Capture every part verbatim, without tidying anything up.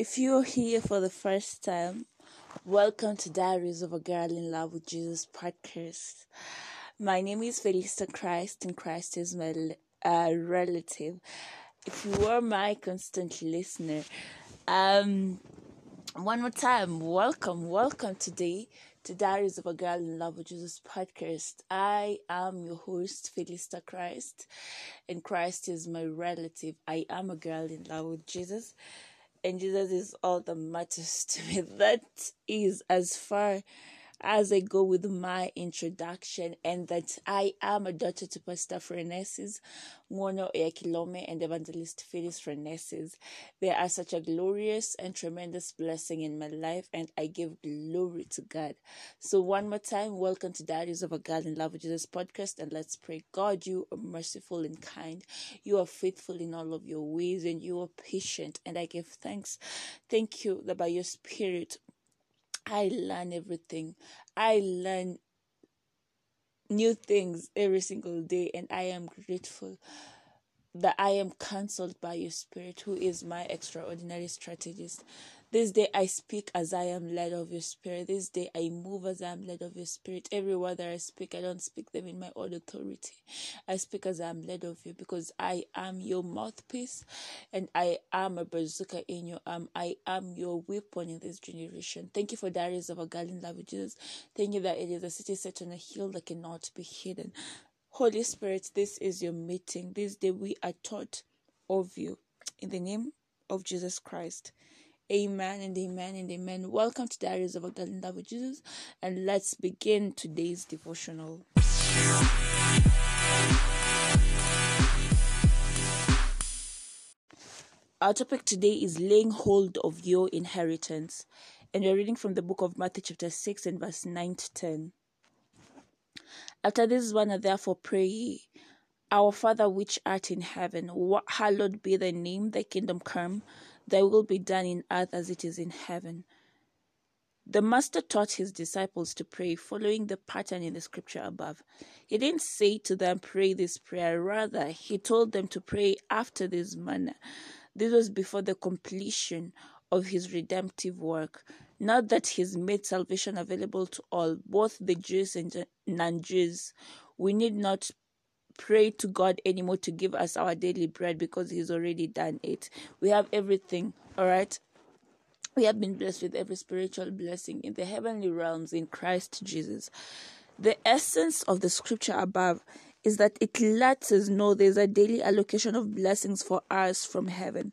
If you're here for the first time, welcome to Diaries of a Girl in Love with Jesus podcast. My name is Felista Christ, and Christ is my uh, relative. If you are my constant listener, um, one more time, welcome, welcome today to Diaries of a Girl in Love with Jesus podcast. I am your host, Felista Christ, and Christ is my relative. I am a girl in love with Jesus. And Jesus is all that matters to me. That is as far as I go with my introduction, and that I am a daughter to Pastor Phrenesis, Mono Oyakhilome, and Evangelist Phineas Phrenesis. They are such a glorious and tremendous blessing in my life, and I give glory to God. So one more time, welcome to Diaries of a Girl in Love with Jesus podcast, and let's pray. God, you are merciful and kind. You are faithful in all of your ways, and you are patient, and I give thanks. Thank you that by your Spirit, I learn everything. I learn new things every single day, and I am grateful that I am counseled by your Spirit, who is my extraordinary strategist. This day I speak as I am led of your Spirit. This day I move as I am led of your Spirit. Every word that I speak, I don't speak them in my own authority. I speak as I am led of you, because I am your mouthpiece, and I am a bazooka in your arm. I am your weapon in this generation. Thank you for Diaries of a Girl in Love with Jesus. Thank you that it is a city set on a hill that cannot be hidden. Holy Spirit, this is your meeting. This day we are taught of you. In the name of Jesus Christ. Amen and amen and amen. Welcome to Diaries of a Girl in Love with Jesus, and let's begin today's devotional. Our topic today is laying hold of your inheritance, and we're reading from the book of Matthew chapter six and verse nine to ten. After this one, therefore pray ye, Our Father which art in heaven, hallowed be thy name, thy kingdom come, thy will be done in earth as it is in heaven. The master taught his disciples to pray, following the pattern in the scripture above. He didn't say to them, pray this prayer. Rather, he told them to pray after this manner. This was before the completion of his redemptive work. Now that he's made salvation available to all, both the Jews and non-Jews, we need not pray to God anymore to give us our daily bread, because he's already done it. We have everything, all right? We have been blessed with every spiritual blessing in the heavenly realms in Christ Jesus. The essence of the scripture above is that it lets us know there's a daily allocation of blessings for us from heaven.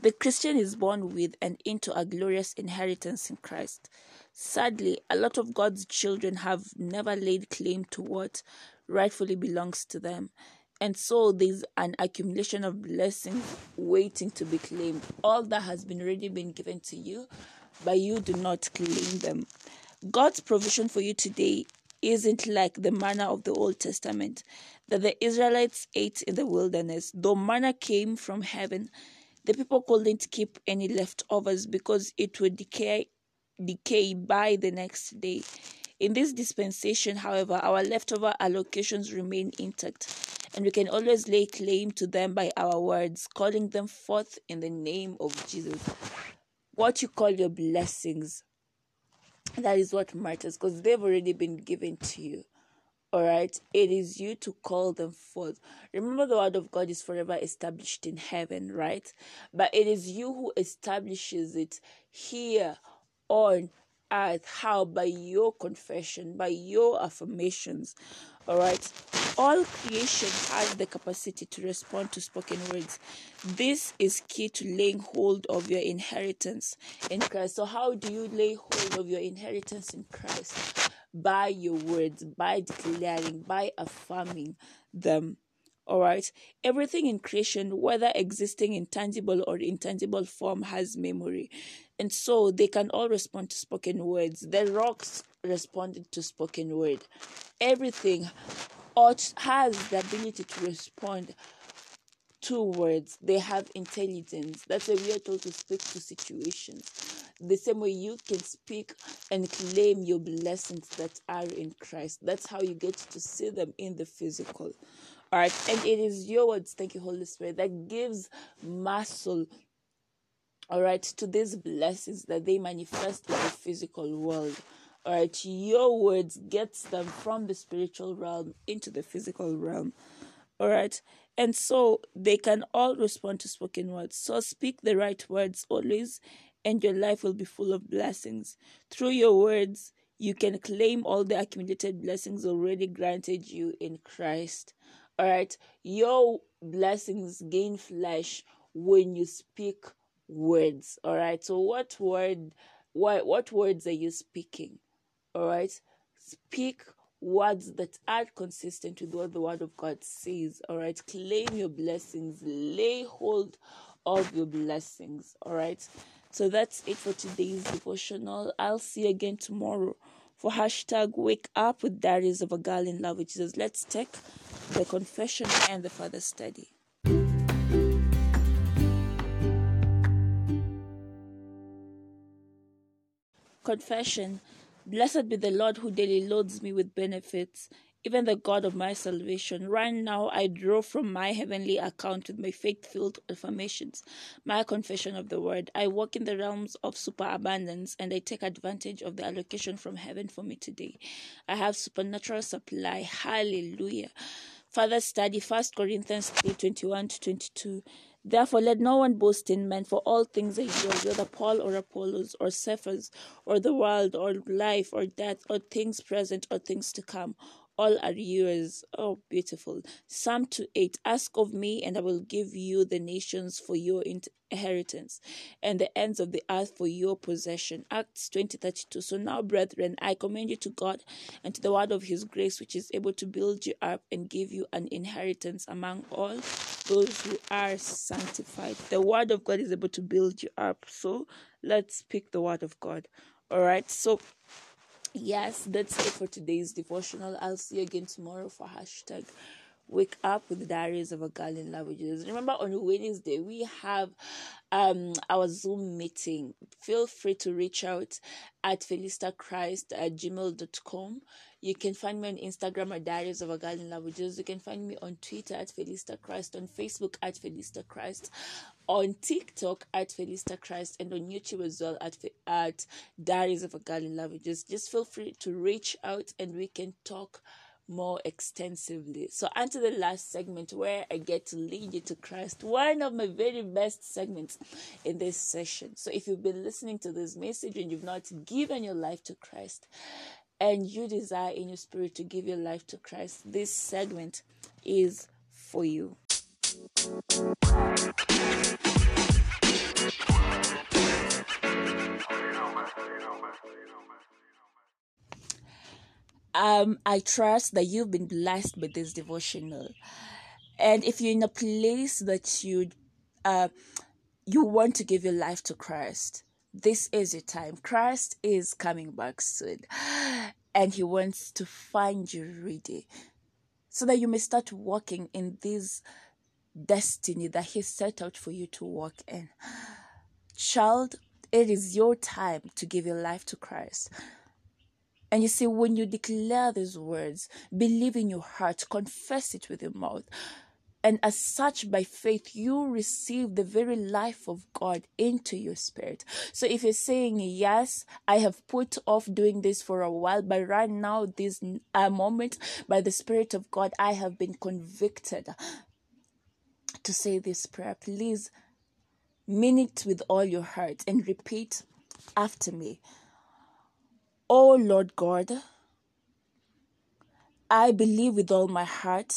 The Christian is born with and into a glorious inheritance in Christ. Sadly, a lot of God's children have never laid claim to what rightfully belongs to them, and so there's an accumulation of blessings waiting to be claimed. All that has been already been given to you, but you do not claim them. God's provision for you today isn't like the manna of the Old Testament that the Israelites ate in the wilderness. Though manna came from heaven, the people couldn't keep any leftovers because it would decay decay by the next day. In this dispensation, however, our leftover allocations remain intact, and we can always lay claim to them by our words, calling them forth in the name of Jesus. What you call your blessings, that is what matters, because they've already been given to you. All right, it is you to call them forth. Remember, the word of God is forever established in heaven, right? But it is you who establishes it here on earth. How? By your confession, by your affirmations. All right, all creation has the capacity to respond to spoken words. This is key to laying hold of your inheritance in Christ. So how do you lay hold of your inheritance in Christ? By your words, by declaring, by affirming them. All right, everything in creation, whether existing in tangible or intangible form, has memory. And so they can all respond to spoken words. The rocks responded to spoken word. Everything ought, has the ability to respond to words. They have intelligence. That's why we are told to speak to situations. The same way you can speak and claim your blessings that are in Christ. That's how you get to see them in the physical. All right, and it is your words, thank you, Holy Spirit, that gives muscle all right, to these blessings that they manifest in the physical world. All right, your words gets them from the spiritual realm into the physical realm. All right, and so they can all respond to spoken words. So speak the right words always, and your life will be full of blessings. Through your words, you can claim all the accumulated blessings already granted you in Christ. All right, your blessings gain flesh when you speak words. All right, so what word? Why? What words are you speaking? All right, speak words that are consistent with what the Word of God says. All right, claim your blessings, lay hold of your blessings. All right, so that's it for today's devotional. I'll see you again tomorrow for hashtag Wake Up with Diaries of a Girl in Love with Jesus. Let's take the confession and the further study. Confession. Blessed be the Lord who daily loads me with benefits, even the God of my salvation. Right now I draw from my heavenly account with my faith-filled affirmations, my confession of the word. I walk in the realms of superabundance, and I take advantage of the allocation from heaven for me today. I have supernatural supply. Hallelujah. Further study, First Corinthians three twenty-one to twenty-two. Therefore, let no one boast in men, for all things are yours, whether Paul or Apollos or Cephas or the world or life or death or things present or things to come. All are yours. Oh, beautiful. Psalm two eight. Ask of me, and I will give you the nations for your inheritance and the ends of the earth for your possession. Acts twenty thirty-two. So now, brethren, I commend you to God and to the word of his grace, which is able to build you up and give you an inheritance among all those who are sanctified. The word of God is able to build you up. So let's pick the word of God. All right. So, yes, that's it for today's devotional. I'll see you again tomorrow for hashtag Wake Up with Diaries of a Girl in Love with Jesus. Remember, on Wednesday, we have um our Zoom meeting. Feel free to reach out at felista christ at gmail dot com. You can find me on Instagram at Diaries of a Girl in Love with Jesus. You can find me on Twitter at Felista Christ, on Facebook at Felista Christ, on TikTok at Felista Christ, and on YouTube as well at, at Diaries of a Girl in Love with Jesus. Just feel free to reach out and we can talk more extensively. So, onto the last segment where I get to lead you to Christ, one of my very best segments in this session. So, if you've been listening to this message and you've not given your life to Christ, and you desire in your spirit to give your life to Christ, this segment is for you. Um, I trust that you've been blessed with this devotional. And if you're in a place that you uh, you want to give your life to Christ, this is your time. Christ is coming back soon. And he wants to find you ready so that you may start walking in this destiny that he set out for you to walk in. Child, it is your time to give your life to Christ. And you see, when you declare these words, believe in your heart, confess it with your mouth. And as such, by faith, you receive the very life of God into your spirit. So if you're saying, yes, I have put off doing this for a while, but right now, this uh, moment, by the Spirit of God, I have been convicted to say this prayer. Please mean it with all your heart and repeat after me. Oh Lord God, I believe with all my heart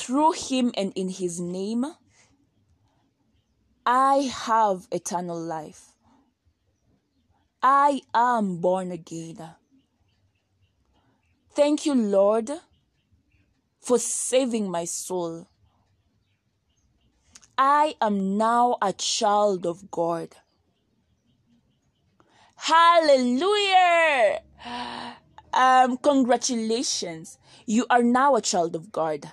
Through him and in his name, I have eternal life. I am born again. Thank you, Lord, for saving my soul. I am now a child of God. Hallelujah! Um, congratulations. You are now a child of God.